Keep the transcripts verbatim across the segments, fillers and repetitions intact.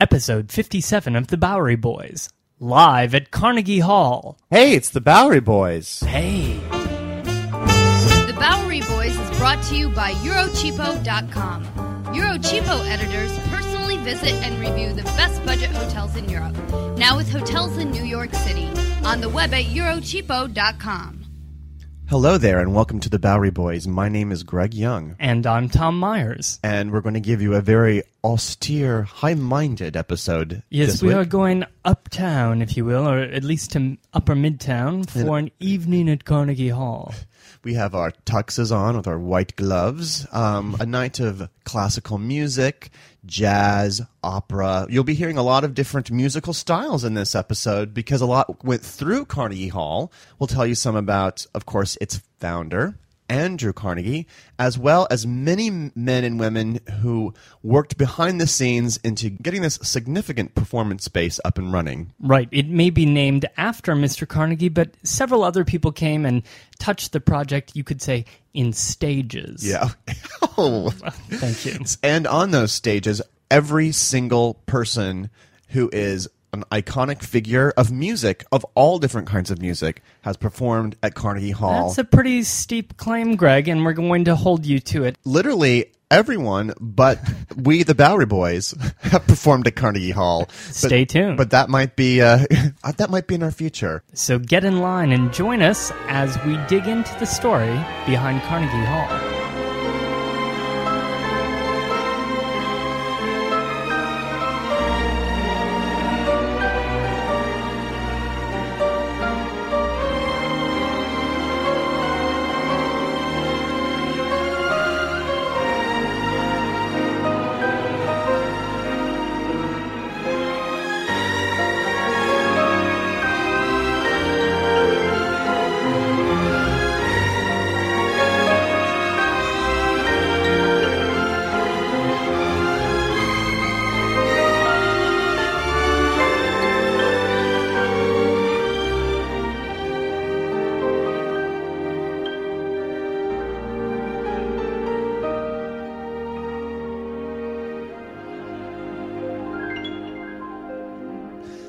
Episode fifty-seven of The Bowery Boys, live at Carnegie Hall. Hey, it's The Bowery Boys. Hey. The Bowery Boys is brought to you by Eurocheapo dot com. Eurocheapo editors personally visit and review the best budget hotels in Europe, now with hotels in New York City, on the web at Eurocheapo dot com. Hello there, and welcome to The Bowery Boys. My name is Greg Young. And I'm Tom Myers. And we're going to give you a very austere, high-minded episode. Yes, this we week. Are going uptown, if you will, or at least to upper midtown for an evening at Carnegie Hall. We have our tuxes on with our white gloves, um, a night of classical music, jazz, opera. You'll be hearing a lot of different musical styles in this episode because a lot went through Carnegie Hall. We'll tell you some about, of course, its founder, Andrew Carnegie, as well as many men and women who worked behind the scenes into getting this significant performance space up and running. Right. It may be named after Mister Carnegie, but several other people came and touched the project, you could say, in stages. Yeah. Oh. Thank you. And on those stages, every single person who is an iconic figure of music, of all different kinds of music, has performed at Carnegie Hall. That's a pretty steep claim, Greg, and we're going to hold you to it. Literally everyone, but we, the Bowery Boys, have performed at Carnegie Hall. Stay but, tuned. But that might be uh, that might be in our future. So get in line and join us as we dig into the story behind Carnegie Hall.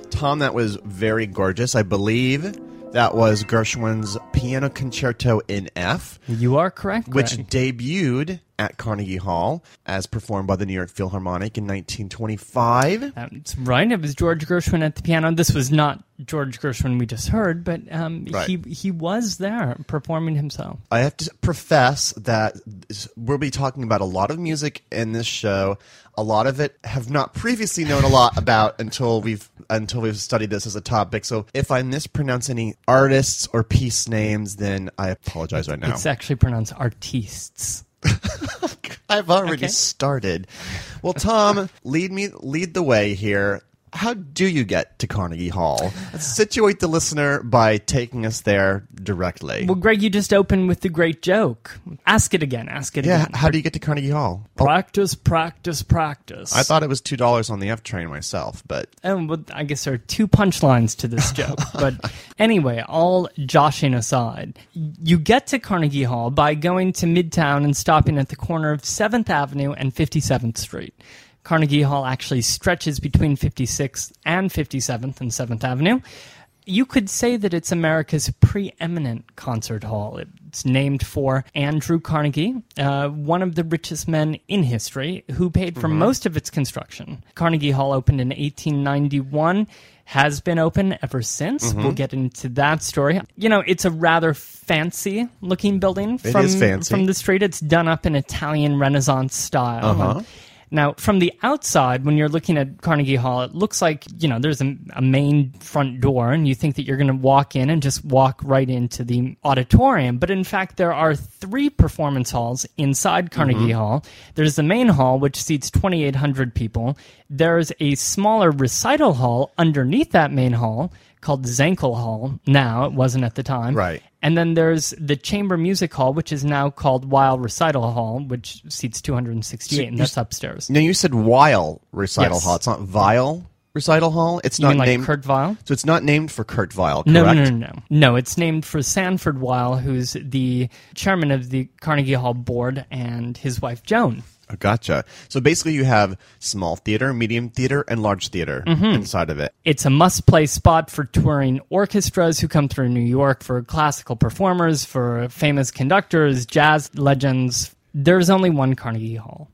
Tom, that was very gorgeous. I believe that was Gershwin's Piano Concerto in F. You are correct, Greg. Which debuted at Carnegie Hall as performed by the New York Philharmonic in nineteen twenty-five. That's right. It was George Gershwin at the piano. This was not George Gershwin we just heard, but um, right. he he was there performing himself. I have to profess that we'll be talking about a lot of music in this show. A lot of it have not previously known a lot about until we've until we've studied this as a topic. So if I mispronounce any artists or piece names, then I apologize right now. It's actually pronounced artistes. I've already okay. started. Well, Tom, lead me lead the way here. How do you get to Carnegie Hall? Situate the listener by taking us there directly. Well, Greg, you just opened with the great joke. Ask it again. Ask it yeah, again. Yeah, how do you get to Carnegie Hall? Practice, practice, practice. I thought it was two dollars on the F train myself, but... Oh, well, I guess there are two punchlines to this joke. But anyway, all joshing aside, you get to Carnegie Hall by going to Midtown and stopping at the corner of seventh Avenue and fifty-seventh Street. Carnegie Hall actually stretches between fifty-sixth and fifty-seventh and seventh Avenue. you could say that it's America's preeminent concert hall. It's named for Andrew Carnegie, uh, one of the richest men in history, who paid for mm-hmm. most of its construction. Carnegie Hall opened in eighteen ninety-one, has been open ever since. Mm-hmm. We'll get into that story. You know, it's a rather fancy-looking building from, it is fancy. from the street. It's done up in Italian Renaissance style. Uh-huh. Now, from the outside, when you're looking at Carnegie Hall, it looks like, you know, there's a, a main front door, and you think that you're going to walk in and just walk right into the auditorium. But in fact, there are three performance halls inside Carnegie mm-hmm. Hall. There's the main hall, which seats twenty-eight hundred people. There's a smaller recital hall underneath that main hall called Zankel Hall. Now, it wasn't at the time. Right. And then there's the Chamber Music Hall, which is now called Weill Recital Hall, which seats two hundred sixty-eight, so and that's upstairs. No, you said Weill Recital yes. Hall. It's not Weill Recital Hall? It's you not mean like named Kurt Weill? So it's not named for Kurt Weill, correct? No, no, no, no. No, it's named for Sanford Weill, who's the chairman of the Carnegie Hall board, and his wife, Joan. Oh, gotcha. So basically you have small theater, medium theater, and large theater mm-hmm. inside of it. It's a must-play spot for touring orchestras who come through New York, for classical performers, for famous conductors, jazz legends. There's only one Carnegie Hall.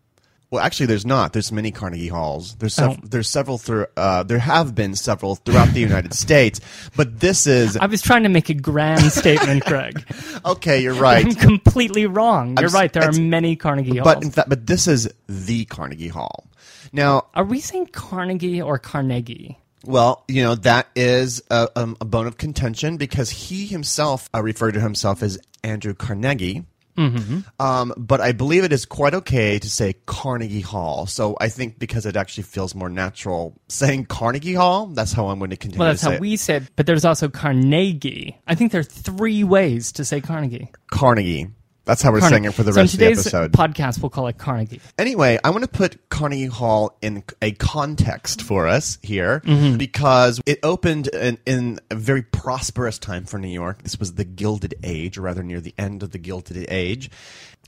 Well, actually, there's not. There's many Carnegie Halls. There's sev- oh. there's several. Through, uh, there have been several throughout the United States, but this is... I was trying to make a grand statement, Greg. Okay, you're right. I'm completely wrong. You're I'm, right. There are many Carnegie Halls. But in fact, but this is the Carnegie Hall. Now, are we saying Carnegie or Carnegie? Well, you know, that is a, um, a bone of contention, because he himself uh, referred to himself as Andrew Carnegie. Mm-hmm. Um, but I believe it is quite okay to say Carnegie Hall. So I think because it actually feels more natural saying Carnegie Hall, that's how I'm going to continue well, to say it. Well, that's how we say it. But there's also Carnegie. I think there are three ways to say Carnegie. Carnegie. That's how we're Carnegie. saying it for the so rest of the episode. Podcast, we'll call it Carnegie. Anyway, I want to put Carnegie Hall in a context for us here, mm-hmm. because it opened in, in a very prosperous time for New York. This was the Gilded Age, or rather near the end of the Gilded Age.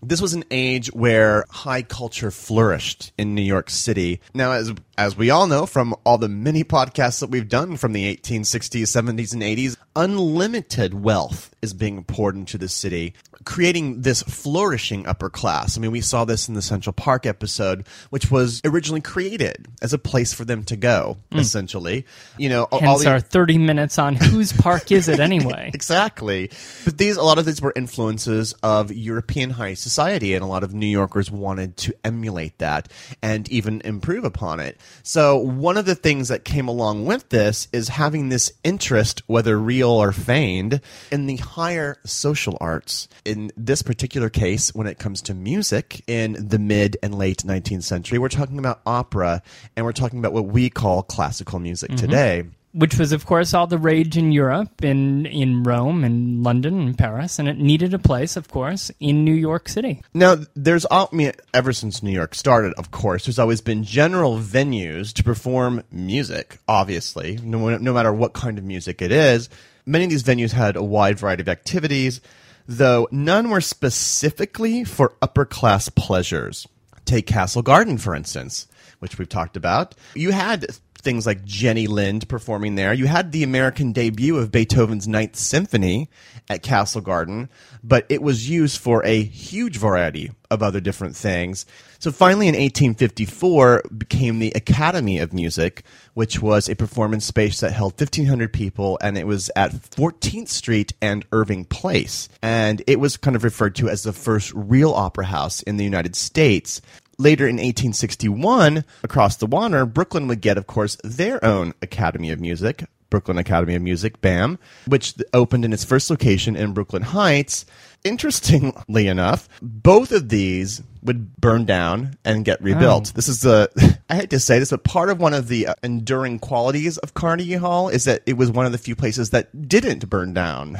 This was an age where high culture flourished in New York City. Now, as as we all know from all the many podcasts that we've done from the eighteen sixties, seventies, and eighties, unlimited wealth is being poured into the city, creating this flourishing upper class. I mean, we saw this in the Central Park episode, which was originally created as a place for them to go, mm. essentially. You know, hence all the- our thirty minutes on whose park is it anyway. Exactly. But these, a lot of these were influences of European high society, and a lot of New Yorkers wanted to emulate that and even improve upon it. So one of the things that came along with this is having this interest, whether real or feigned, in the higher social arts. In this particular case, when it comes to music in the mid and late nineteenth century, we're talking about opera, and we're talking about what we call classical music mm-hmm. today. Which was, of course, all the rage in Europe, in, in Rome, and London, and Paris, and it needed a place, of course, in New York City. Now, there's all, I mean, ever since New York started, of course, there's always been general venues to perform music, obviously, no, no matter what kind of music it is. Many of these venues had a wide variety of activities, though none were specifically for upper-class pleasures. Take Castle Garden, for instance, which we've talked about. You had things like Jenny Lind performing there. You had the American debut of Beethoven's Ninth Symphony at Castle Garden, but it was used for a huge variety of other different things. So finally, in eighteen fifty-four, became the Academy of Music, which was a performance space that held fifteen hundred people, and it was at fourteenth Street and Irving Place. And it was kind of referred to as the first real opera house in the United States. Later in eighteen sixty-one, across the water, Brooklyn would get, of course, their own Academy of Music, Brooklyn Academy of Music, BAM, which opened in its first location in Brooklyn Heights. Interestingly enough, both of these would burn down and get rebuilt. Oh. This is the, I hate to say this, but part of one of the enduring qualities of Carnegie Hall is that it was one of the few places that didn't burn down.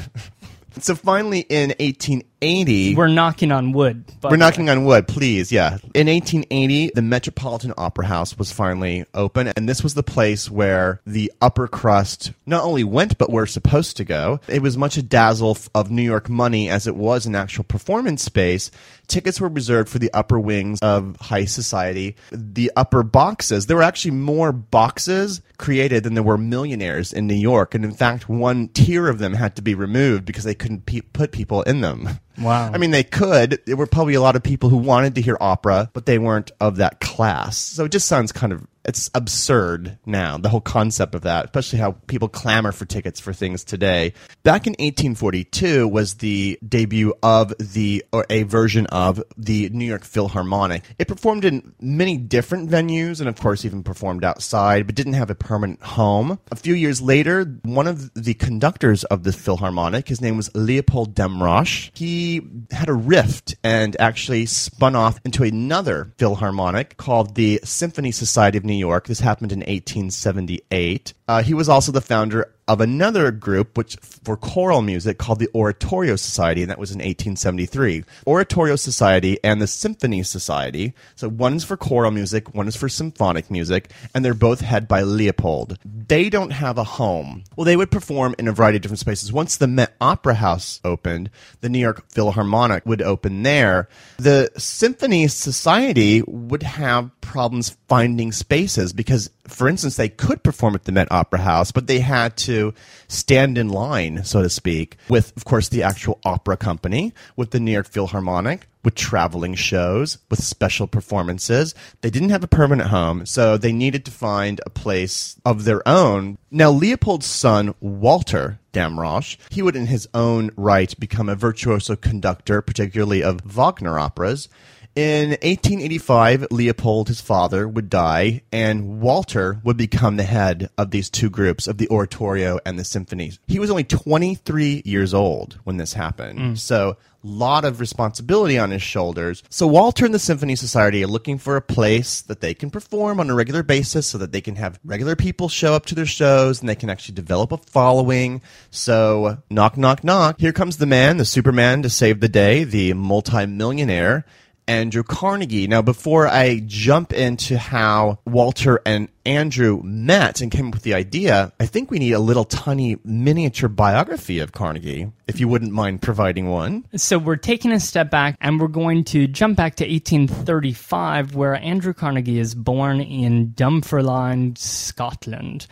So finally, in eighteen eighty... We're knocking on wood. We're knocking on wood, please, yeah. In eighteen eighty, the Metropolitan Opera House was finally open, and this was the place where the upper crust not only went, but were supposed to go. It was much a dazzle of New York money as it was an actual performance space. Tickets were reserved for the upper wings of high society. The upper boxes, there were actually more boxes created than there were millionaires in New York, and in fact, one tier of them had to be removed because they couldn't pe- put people in them. Wow. I mean, they could. There were probably a lot of people who wanted to hear opera, but they weren't of that class. So it just sounds kind of, it's absurd now, the whole concept of that, especially how people clamor for tickets for things today. Back in eighteen forty-two was the debut of the, or a version of the New York Philharmonic. It performed in many different venues and, of course, even performed outside, but didn't have a permanent home. A few years later, one of the conductors of the Philharmonic, his name was Leopold Damrosch, he had a rift and actually spun off into another Philharmonic called the Symphony Society of New York. New York. This happened in eighteen seventy-eight. Uh, he was also the founder of another group which for choral music called the Oratorio Society, and that was in eighteen seventy-three. Oratorio Society and the Symphony Society. So one is for choral music, one is for symphonic music, and they're both headed by Leopold. They don't have a home. Well, they would perform in a variety of different spaces. Once the Met Opera House opened, the New York Philharmonic would open there. The Symphony Society would have problems finding spaces because, for instance, they could perform at the Met Opera House, but they had to stand in line, so to speak, with, of course, the actual opera company, with the New York Philharmonic, with traveling shows, with special performances. They didn't have a permanent home, so they needed to find a place of their own. Now, Leopold's son, Walter Damrosch, he would in his own right become a virtuoso conductor, particularly of Wagner operas. In eighteen eighty-five, Leopold, his father, would die, and Walter would become the head of these two groups, of the Oratorio and the Symphonies. He was only twenty-three years old when this happened, mm. so lot of responsibility on his shoulders. So Walter and the Symphony Society are looking for a place that they can perform on a regular basis so that they can have regular people show up to their shows and they can actually develop a following. So knock, knock, knock. Here comes the man, the Superman to save the day, the multimillionaire, Andrew Carnegie. Now, before I jump into how Walter and Andrew met and came up with the idea, I think we need a little tiny miniature biography of Carnegie, if you wouldn't mind providing one. So we're taking a step back, and we're going to jump back to eighteen thirty-five, where Andrew Carnegie is born in Dunfermline, Scotland.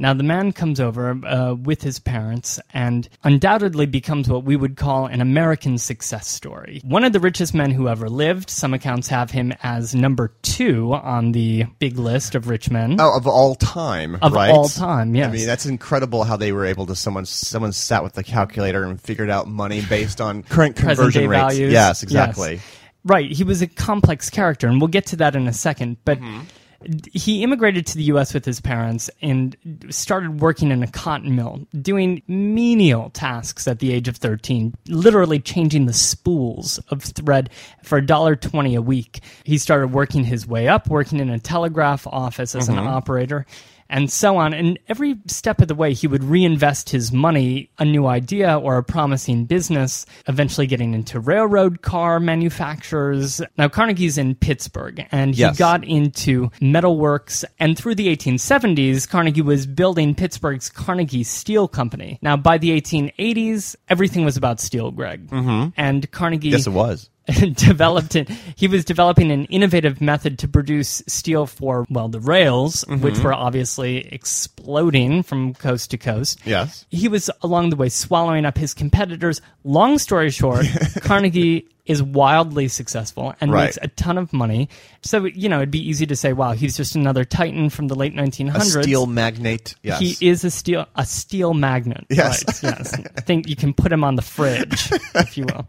Now, the man comes over uh, with his parents and undoubtedly becomes what we would call an American success story. One of the richest men who ever lived. Some accounts have him as number two on the big list of rich men. Oh, of all time, of right? Of all time, yes. I mean, that's incredible how they were able to, someone someone sat with a calculator and figured out money based on current conversion rates. Values. Yes, exactly. Yes. Right. He was a complex character, and we'll get to that in a second, but... Mm-hmm. He immigrated to the U S with his parents and started working in a cotton mill, doing menial tasks at the age of thirteen, literally changing the spools of thread for one dollar and twenty cents a week. He started working his way up, working in a telegraph office as mm-hmm. an operator, and so on. And every step of the way, he would reinvest his money, a new idea or a promising business, eventually getting into railroad car manufacturers. Now, Carnegie's in Pittsburgh, and he yes. got into metalworks. And through the eighteen seventies, Carnegie was building Pittsburgh's Carnegie Steel Company. Now, by the eighteen eighties, everything was about steel, Greg. Mm-hmm. And Carnegie... Yes, it was. developed it. He was developing an innovative method to produce steel for, well, the rails, mm-hmm. which were obviously exploding from coast to coast. Yes. He was, along the way, swallowing up his competitors. Long story short, Carnegie is wildly successful and right. makes a ton of money. So, you know, it'd be easy to say, wow, he's just another titan from the late nineteen hundreds. A steel magnate, yes. He is a steel a steel magnate. Yes. Right, yes. I think you can put him on the fridge, if you will.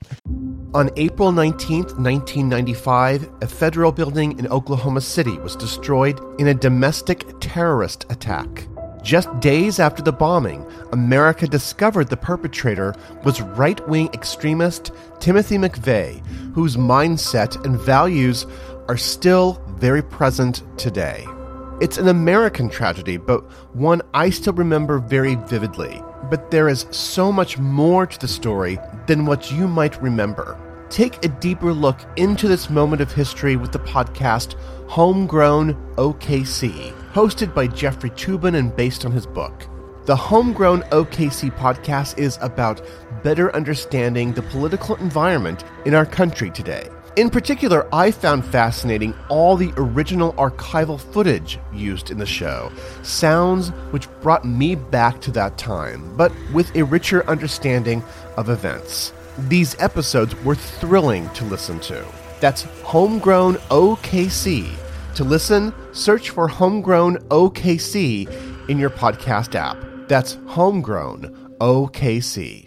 On April nineteenth, nineteen ninety-five, a federal building in Oklahoma City was destroyed in a domestic terrorist attack. Just days after the bombing, America discovered the perpetrator was right-wing extremist Timothy McVeigh, whose mindset and values are still very present today. It's an American tragedy, but one I still remember very vividly. But there is so much more to the story than what you might remember. Take a deeper look into this moment of history with the podcast Homegrown O K C, hosted by Jeffrey Toobin and based on his book. The Homegrown O K C podcast is about better understanding the political environment in our country today. In particular, I found fascinating all the original archival footage used in the show, sounds which brought me back to that time, but with a richer understanding of events. These episodes were thrilling to listen to. That's Homegrown O K C. To listen, search for Homegrown O K C in your podcast app. That's Homegrown O K C.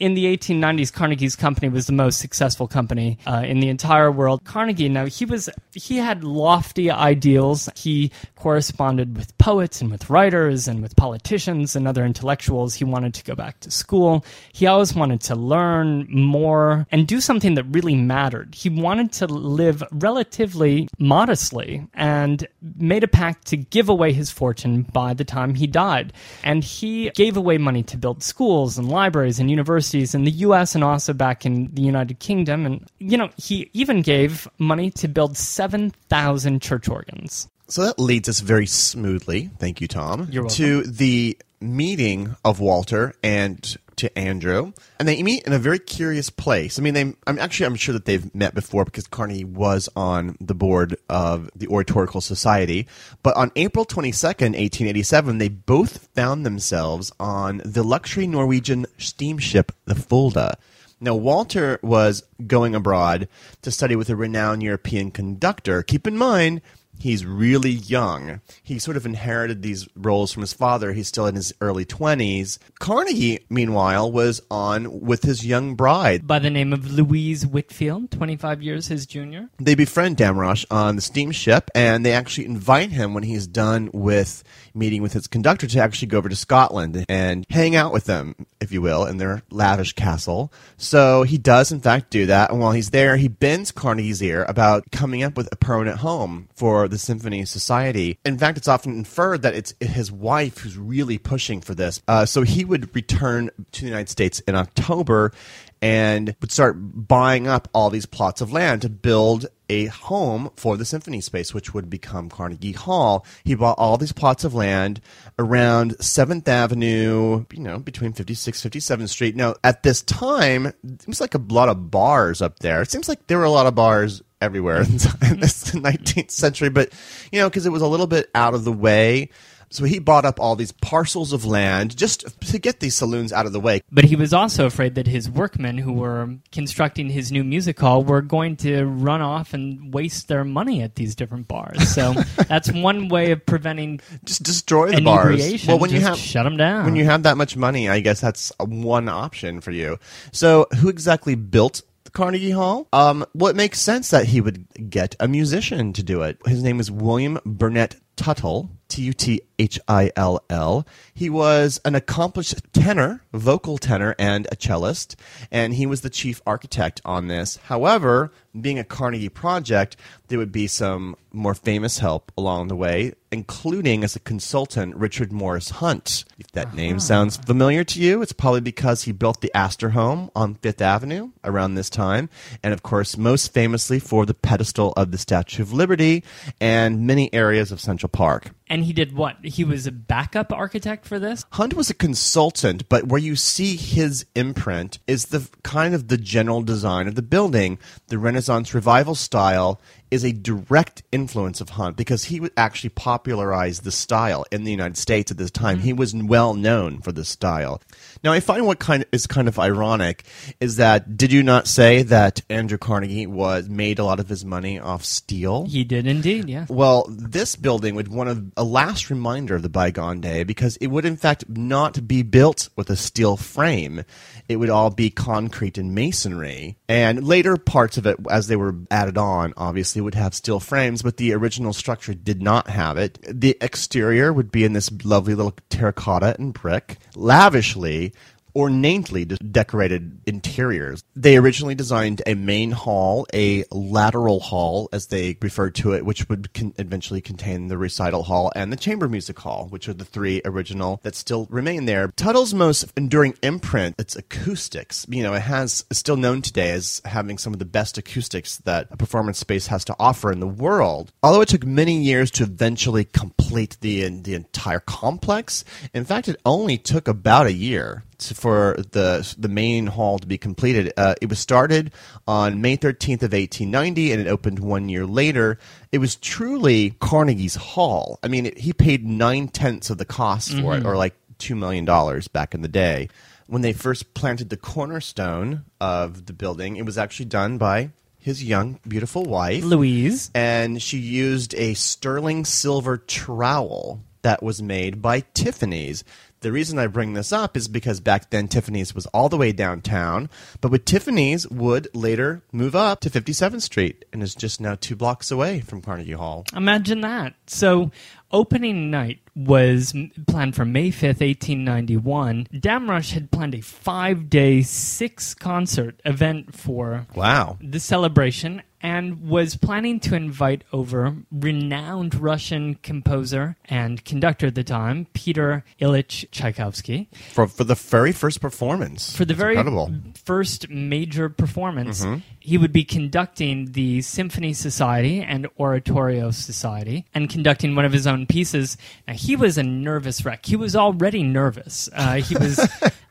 In the eighteen nineties, Carnegie's company was the most successful company uh, in the entire world. Carnegie, now, he was he had lofty ideals. He corresponded with poets and with writers and with politicians and other intellectuals. He wanted to go back to school. He always wanted to learn more and do something that really mattered. He wanted to live relatively modestly and made a pact to give away his fortune by the time he died. And he gave away money to build schools and libraries and universities in the U S and also back in the United Kingdom. And, you know, he even gave money to build seven thousand church organs. So that leads us very smoothly, thank you, Tom, You're welcome. to the meeting of Walter and to Andrew. And they meet in a very curious place. I mean, they, I'm actually I'm sure that they've met before because Carnegie was on the board of the Oratorical Society. But on April twenty-second, eighteen eighty-seven, they both found themselves on the luxury Norwegian steamship, the Fulda. Now, Walter was going abroad to study with a renowned European conductor. Keep in mind, he's really young. He sort of inherited these roles from his father. He's still in his early twenties. Carnegie, meanwhile, was on with his young bride by the name of Louise Whitfield, twenty-five years his junior. They befriend Damrosch on the steamship, and they actually invite him when he's done with meeting with his conductor to actually go over to Scotland and hang out with them, if you will, in their lavish castle. So he does, in fact, do that. And while he's there, he bends Carnegie's ear about coming up with a permanent home for the Symphony Society. In fact, it's often inferred that it's his wife who's really pushing for this. Uh, so he would return to the United States in October and would start buying up all these plots of land to build a home for the symphony space, which would become Carnegie Hall. He bought all these plots of land around seventh Avenue, you know, between fifty-sixth, fifty-seventh Street. Now, at this time, it seems like a lot of bars up there. It seems like there were a lot of bars everywhere in this nineteenth century, but, you know, because it was a little bit out of the way. So he bought up all these parcels of land just to get these saloons out of the way. But he was also afraid that his workmen who were constructing his new music hall were going to run off and waste their money at these different bars. So that's one way of preventing just destroy the bars. Well, when just you have shut them down. When you have that much money, I guess that's one option for you. So who exactly built Carnegie Hall? Um, well, it makes sense that he would get a musician to do it. His name is William Burnet Tuthill, T U T H I L L. He was an accomplished tenor, vocal tenor, and a cellist, and he was the chief architect on this. However, being a Carnegie project, there would be some more famous help along the way, including as a consultant, Richard Morris Hunt. If that uh-huh. name sounds familiar to you, it's probably because he built the Astor Home on fifth Avenue around this time, and of course, most famously for the pedestal of the Statue of Liberty and many areas of Central Park. And he did what? He was a backup architect for this? Hunt was a consultant, but where you see his imprint is the kind of the general design of the building. The Renaissance revival style is a direct influence of Hunt because he would actually popularize the style in the United States at this time. Mm-hmm. He was well known for this style. Now, I find what kind of, is kind of ironic is that, did you not say that Andrew Carnegie was made a lot of his money off steel? He did indeed, yeah. Well, this building would one of a last reminder of the bygone day because it would in fact not be built with a steel frame. It would all be concrete and masonry. And later parts of it, as they were added on, obviously would have steel frames, but the original structure did not have it. The exterior would be in this lovely little terracotta and brick, lavishly ornately decorated interiors. They originally designed a main hall, a lateral hall, as they referred to it, which would con- eventually contain the recital hall and the chamber music hall, which are the three original that still remain there. Tuthill's most enduring imprint, its acoustics. You know, it has is still known today as having some of the best acoustics that a performance space has to offer in the world. Although it took many years to eventually complete the, the entire complex, in fact, it only took about a year for the the main hall to be completed. Uh, it was started on May thirteenth of eighteen ninety, and it opened one year later. It was truly Carnegie's Hall. I mean, it, he paid nine-tenths of the cost for mm-hmm. it, or like two million dollars back in the day. When they first planted the cornerstone of the building, it was actually done by his young, beautiful wife, Louise. And she used a sterling silver trowel that was made by Tiffany's. The reason I bring this up is because back then Tiffany's was all the way downtown, but with Tiffany's would later move up to fifty-seventh Street and is just now two blocks away from Carnegie Hall. Imagine that. So opening night was planned for May fifth, eighteen ninety-one. Damrosch had planned a five-day, six-concert event for wow. the celebration, and was planning to invite over renowned Russian composer and conductor at the time, Peter Ilyich Tchaikovsky. For, for the very first performance. For the That's very incredible. first major performance. Mm-hmm. He would be conducting the Symphony Society and Oratorio Society and conducting one of his own pieces. Now, he was a nervous wreck. He was already nervous. Uh, he was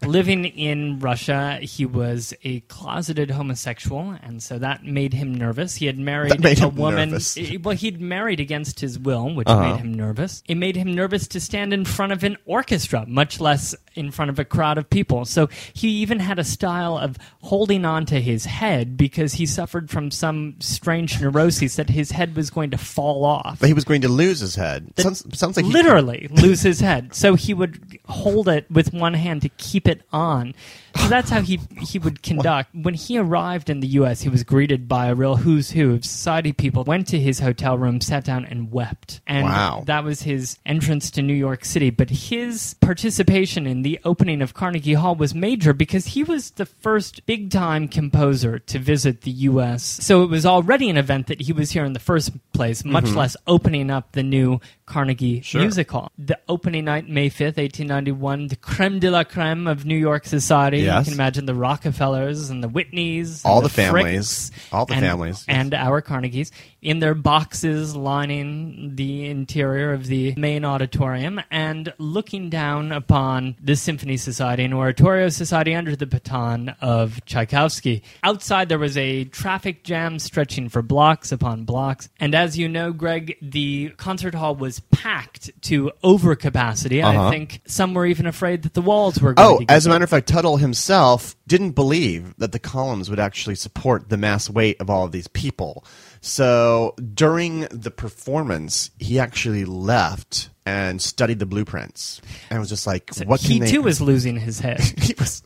living in Russia. He was a closeted homosexual, and so that made him nervous. He had married a woman. Nervous. Well, he'd married against his will, which uh-huh. made him nervous. It made him nervous to stand in front of an orchestra, much less in front of a crowd of people. So he even had a style of holding on to his head because he suffered from some strange neuroses that his head was going to fall off. But he was going to lose his head. Sounds, sounds like he literally lose his head. So he would hold it with one hand to keep it on. So that's how he he would conduct. When he arrived in the U S, he was greeted by a real who's who of society people, went to his hotel room, sat down, and wept. And wow. that was his entrance to New York City. But his participation in the opening of Carnegie Hall was major because he was the first big-time composer to visit the U S. So it was already an event that he was here in the first place, much mm-hmm. less opening up the new Carnegie sure. Music Hall. The opening night, May fifth, eighteen ninety-one, the creme de la creme of New York society. Yes. You can imagine the Rockefellers and the Whitneys. All the, the families. Fricks, all the and, families. Yes. And our Carnegies in their boxes lining the interior of the main auditorium and looking down upon the Symphony Society and Oratorio Society under the baton of Tchaikovsky. Outside there was a traffic jam stretching for blocks upon blocks. And as you know, Greg, the concert hall was packed to overcapacity. Uh-huh. I think some were even afraid that the walls were going oh, to get Oh, as a matter of fact, Tuthill himself didn't believe that the columns would actually support the mass weight of all of these people. So during the performance, he actually left and studied the blueprints. And was just like, so what can he they... He too was losing his head. he was...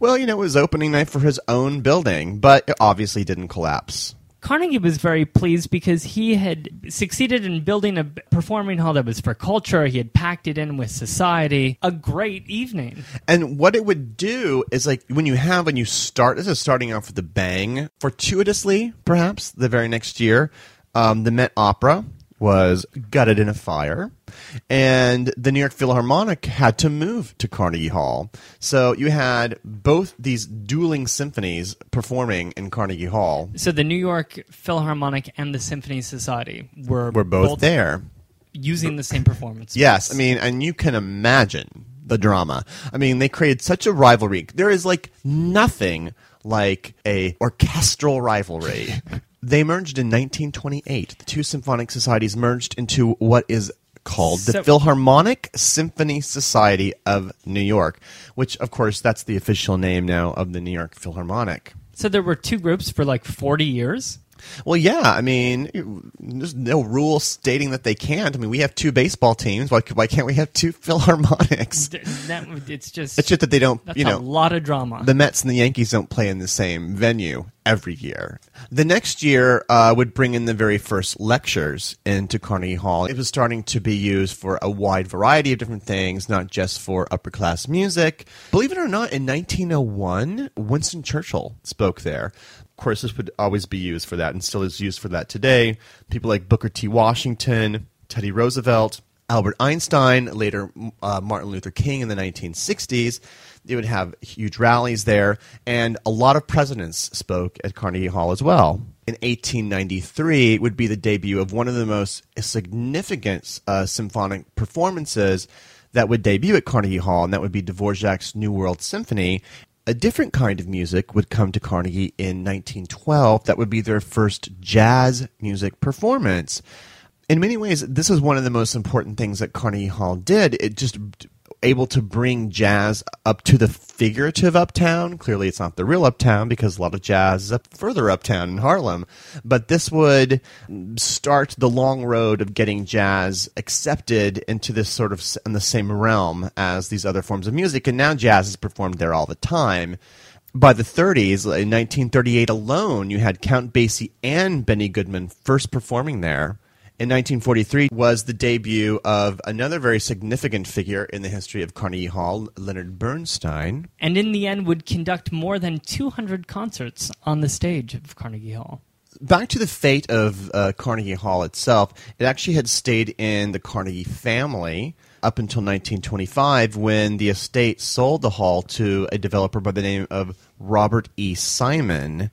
Well, you know, it was opening night for his own building, but it obviously didn't collapse. Carnegie was very pleased because he had succeeded in building a performing hall that was for culture. He had packed it in with society. A great evening. And what it would do is, like, when you have, when you start, this is starting off with a bang. Fortuitously, perhaps, the very next year, um, the Met Opera was gutted in a fire. And the New York Philharmonic had to move to Carnegie Hall. So you had both these dueling symphonies performing in Carnegie Hall. So the New York Philharmonic and the Symphony Society were, were both, both there. Using the same performance. Yes, I mean, and you can imagine the drama. I mean, they created such a rivalry. There is like nothing like a orchestral rivalry. They merged in nineteen twenty-eight. The two symphonic societies merged into what is called so, the Philharmonic Symphony Society of New York, which, of course, that's the official name now of the New York Philharmonic. So there were two groups for like forty years. Well, yeah. I mean, there's no rule stating that they can't. I mean, we have two baseball teams. Why, why can't we have two Philharmonics? That, it's just it's just that they don't. That's you know, a lot of drama. The Mets and the Yankees don't play in the same venue every year. The next year uh, would bring in the very first lectures into Carnegie Hall. It was starting to be used for a wide variety of different things, not just for upper class music. Believe it or not, in nineteen oh one, Winston Churchill spoke there. Of course, this would always be used for that and still is used for that today. People like Booker T. Washington, Teddy Roosevelt, Albert Einstein, later uh, Martin Luther King in the nineteen sixties. They would have huge rallies there, and a lot of presidents spoke at Carnegie Hall as well. In eighteen ninety-three would be the debut of one of the most significant uh, symphonic performances that would debut at Carnegie Hall, and that would be Dvorak's New World Symphony. A different kind of music would come to Carnegie in nineteen twelve. That would be their first jazz music performance. In many ways, this is one of the most important things that Carnegie Hall did. It just able to bring jazz up to the figurative uptown. Clearly, it's not the real uptown because a lot of jazz is up further uptown in Harlem. But this would start the long road of getting jazz accepted into this sort of in the same realm as these other forms of music. And now jazz is performed there all the time. By the thirties, in nineteen thirty-eight alone, you had Count Basie and Benny Goodman first performing there. In nineteen forty-three was the debut of another very significant figure in the history of Carnegie Hall, Leonard Bernstein. And in the end would conduct more than two hundred concerts on the stage of Carnegie Hall. Back to the fate of uh, Carnegie Hall itself, it actually had stayed in the Carnegie family up until nineteen twenty-five when the estate sold the hall to a developer by the name of Robert E. Simon.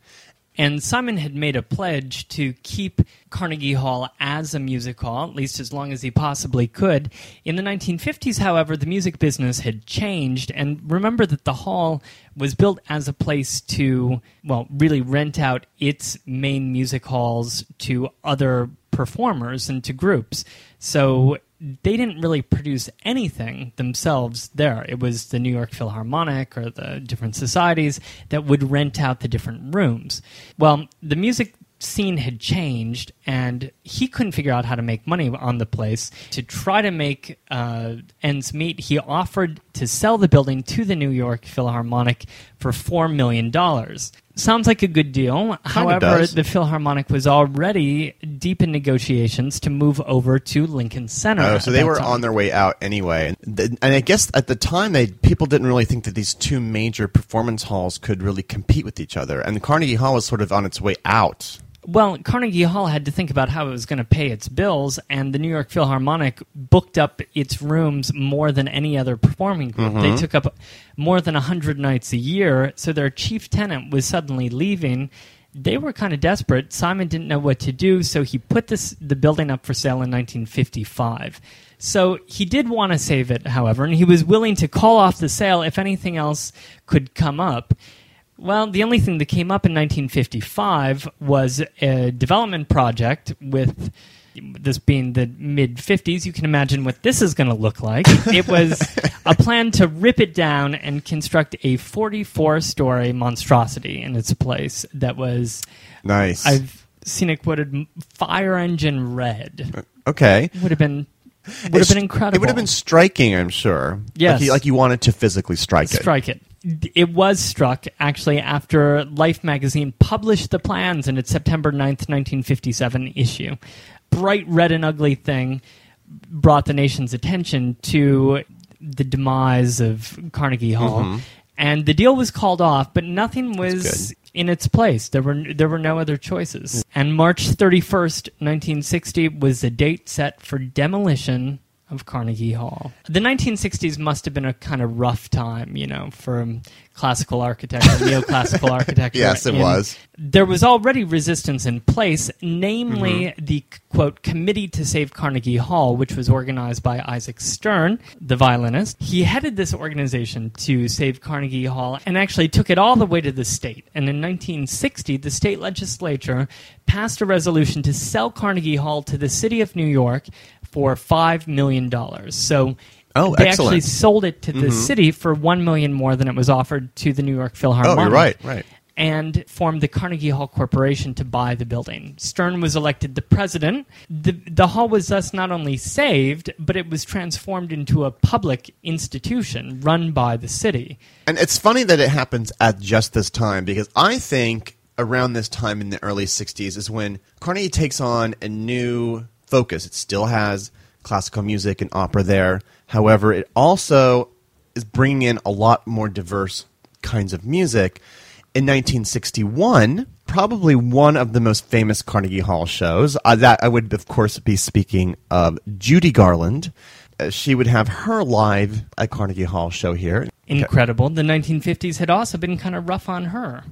And Simon had made a pledge to keep Carnegie Hall as a music hall, at least as long as he possibly could. In the nineteen fifties, however, the music business had changed. And remember that the hall was built as a place to, well, really rent out its main music halls to other performers and to groups. So they didn't really produce anything themselves there. It was the New York Philharmonic or the different societies that would rent out the different rooms. Well, the music scene had changed, and he couldn't figure out how to make money on the place. To try to make uh, ends meet, he offered to sell the building to the New York Philharmonic for four million dollars. Sounds like a good deal. However, the Philharmonic was already deep in negotiations to move over to Lincoln Center. Oh, so they were on their way out anyway. And I guess at the time, they, people didn't really think that these two major performance halls could really compete with each other. And Carnegie Hall was sort of on its way out. Well, Carnegie Hall had to think about how it was going to pay its bills, and the New York Philharmonic booked up its rooms more than any other performing group. Mm-hmm. They took up more than one hundred nights a year, so their chief tenant was suddenly leaving. They were kind of desperate. Simon didn't know what to do, so he put this, the building up for sale in nineteen fifty-five. So he did want to save it, however, and he was willing to call off the sale if anything else could come up. Well, the only thing that came up in nineteen fifty-five was a development project with this being the mid-fifties. You can imagine what this is going to look like. It was a plan to rip it down and construct a forty-four story monstrosity in its place that was... Nice. I've seen it quoted, fire engine red. Okay. It would have been... Would it's, have been incredible. It would have been striking, I'm sure. Yes. Like you, like you wanted to physically strike it. Strike it. It was struck, actually, after Life magazine published the plans in its September ninth, nineteen fifty-seven issue. Bright red and ugly thing brought the nation's attention to the demise of Carnegie Hall. Mm-hmm. And the deal was called off, but nothing was in its place. There were there were no other choices. And March thirty-first, nineteen sixty was the date set for demolition of Carnegie Hall. The nineteen sixties must have been a kind of rough time, you know, for classical architecture, neoclassical architecture. Yes, it and was. There was already resistance in place, namely mm-hmm. the, quote, Committee to Save Carnegie Hall, which was organized by Isaac Stern, the violinist. He headed this organization to save Carnegie Hall and actually took it all the way to the state. And in nineteen sixty, the state legislature passed a resolution to sell Carnegie Hall to the city of New York for five million dollars. So oh, they excellent. actually sold it to the mm-hmm. city for one million dollars more than it was offered to the New York Philharmonic. Oh, you're right, right. and formed the Carnegie Hall Corporation to buy the building. Stern was elected the president. The, the hall was thus not only saved, but it was transformed into a public institution run by the city. And it's funny that it happens at just this time, because I think around this time in the early sixties is when Carnegie takes on a new focus. It still has classical music and opera there. However, it also is bringing in a lot more diverse kinds of music. In nineteen sixty-one, probably one of the most famous Carnegie Hall shows, uh, that I would, of course, be speaking of Judy Garland. Uh, she would have her live at Carnegie Hall show here. Incredible. The nineteen fifties had also been kind of rough on her.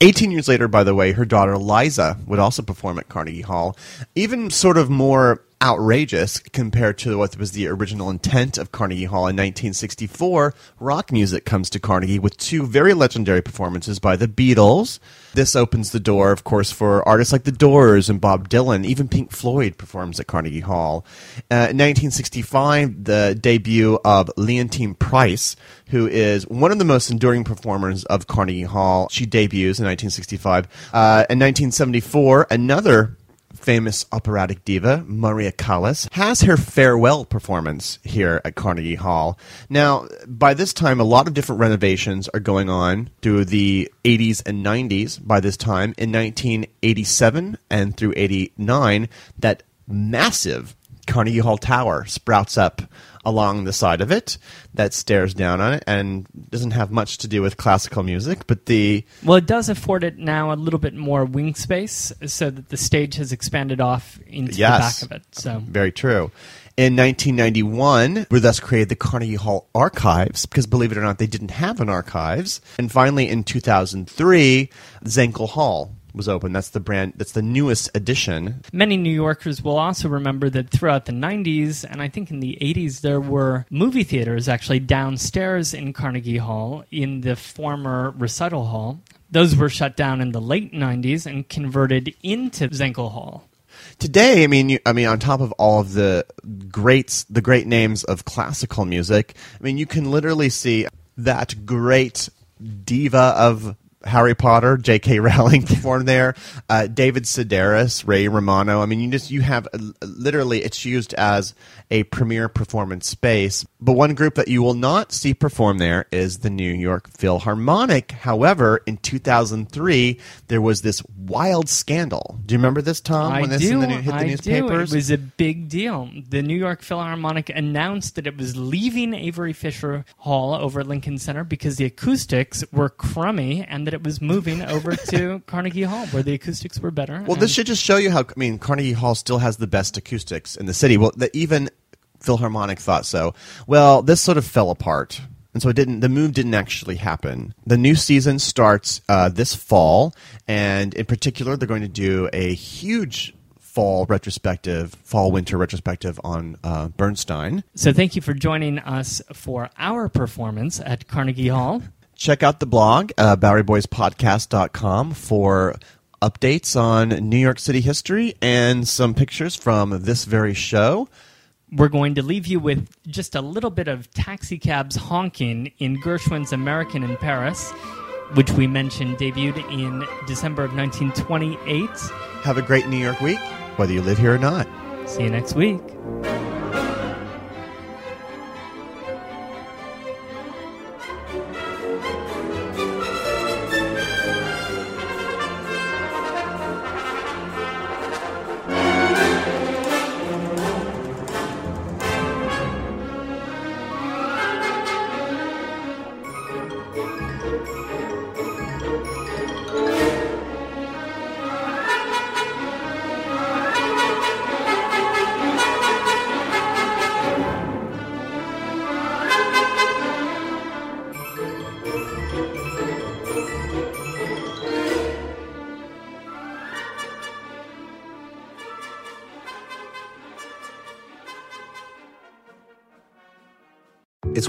eighteen years later, by the way, her daughter Liza would also perform at Carnegie Hall, even sort of more outrageous compared to what was the original intent of Carnegie Hall. In nineteen sixty-four, rock music comes to Carnegie with two very legendary performances by the Beatles. This opens the door, of course, for artists like the Doors and Bob Dylan. Even Pink Floyd performs at Carnegie Hall. Uh, in nineteen sixty-five, the debut of Leontine Price, who is one of the most enduring performers of Carnegie Hall. She debuts in nineteen sixty-five. Uh, in nineteen seventy-four, another famous operatic diva, Maria Callas, has her farewell performance here at Carnegie Hall. Now, by this time, a lot of different renovations are going on through the eighties and nineties. By this time, in nineteen eighty-seven and through eighty-nine, that massive Carnegie Hall Tower sprouts up along the side of it, that stares down on it, and doesn't have much to do with classical music, but the... Well, it does afford it now a little bit more wing space, so that the stage has expanded off into yes, the back of it. So very true. In nineteen ninety-one, we thus created the Carnegie Hall Archives, because believe it or not, they didn't have an archives. And finally, in two thousand three, Zankel Hall was open. That's the brand. That's the newest edition. Many New Yorkers will also remember that throughout the nineties, and I think in the eighties, there were movie theaters actually downstairs in Carnegie Hall, in the former Recital Hall. Those were shut down in the late nineties and converted into Zankel Hall. Today, I mean, you, I mean, on top of all of the greats, the great names of classical music, I mean, you can literally see that great diva of Harry Potter, J K. Rowling performed there. Uh, David Sedaris, Ray Romano. I mean, you just you have a, a, literally it's used as a premier performance space. But one group that you will not see perform there is the New York Philharmonic. However, in two thousand three, there was this wild scandal. Do you remember this, Tom? I when this do. In the, hit the I newspapers? Do. It was a big deal. The New York Philharmonic announced that it was leaving Avery Fisher Hall over at Lincoln Center because the acoustics were crummy, and that it was moving over to Carnegie Hall, where the acoustics were better. Well, and this should just show you how, I mean, Carnegie Hall still has the best acoustics in the city. Well, the, even Philharmonic thought so. Well, this sort of fell apart, and so it didn't. The move didn't actually happen. The new season starts uh, this fall, and in particular, they're going to do a huge fall retrospective, fall-winter retrospective on uh, Bernstein. So thank you for joining us for our performance at Carnegie Hall. Check out the blog, uh, Bowery Boys Podcast dot com, for updates on New York City history and some pictures from this very show. We're going to leave you with just a little bit of taxicabs honking in Gershwin's American in Paris, which we mentioned debuted in December of nineteen twenty-eight. Have a great New York week, whether you live here or not. See you next week. It's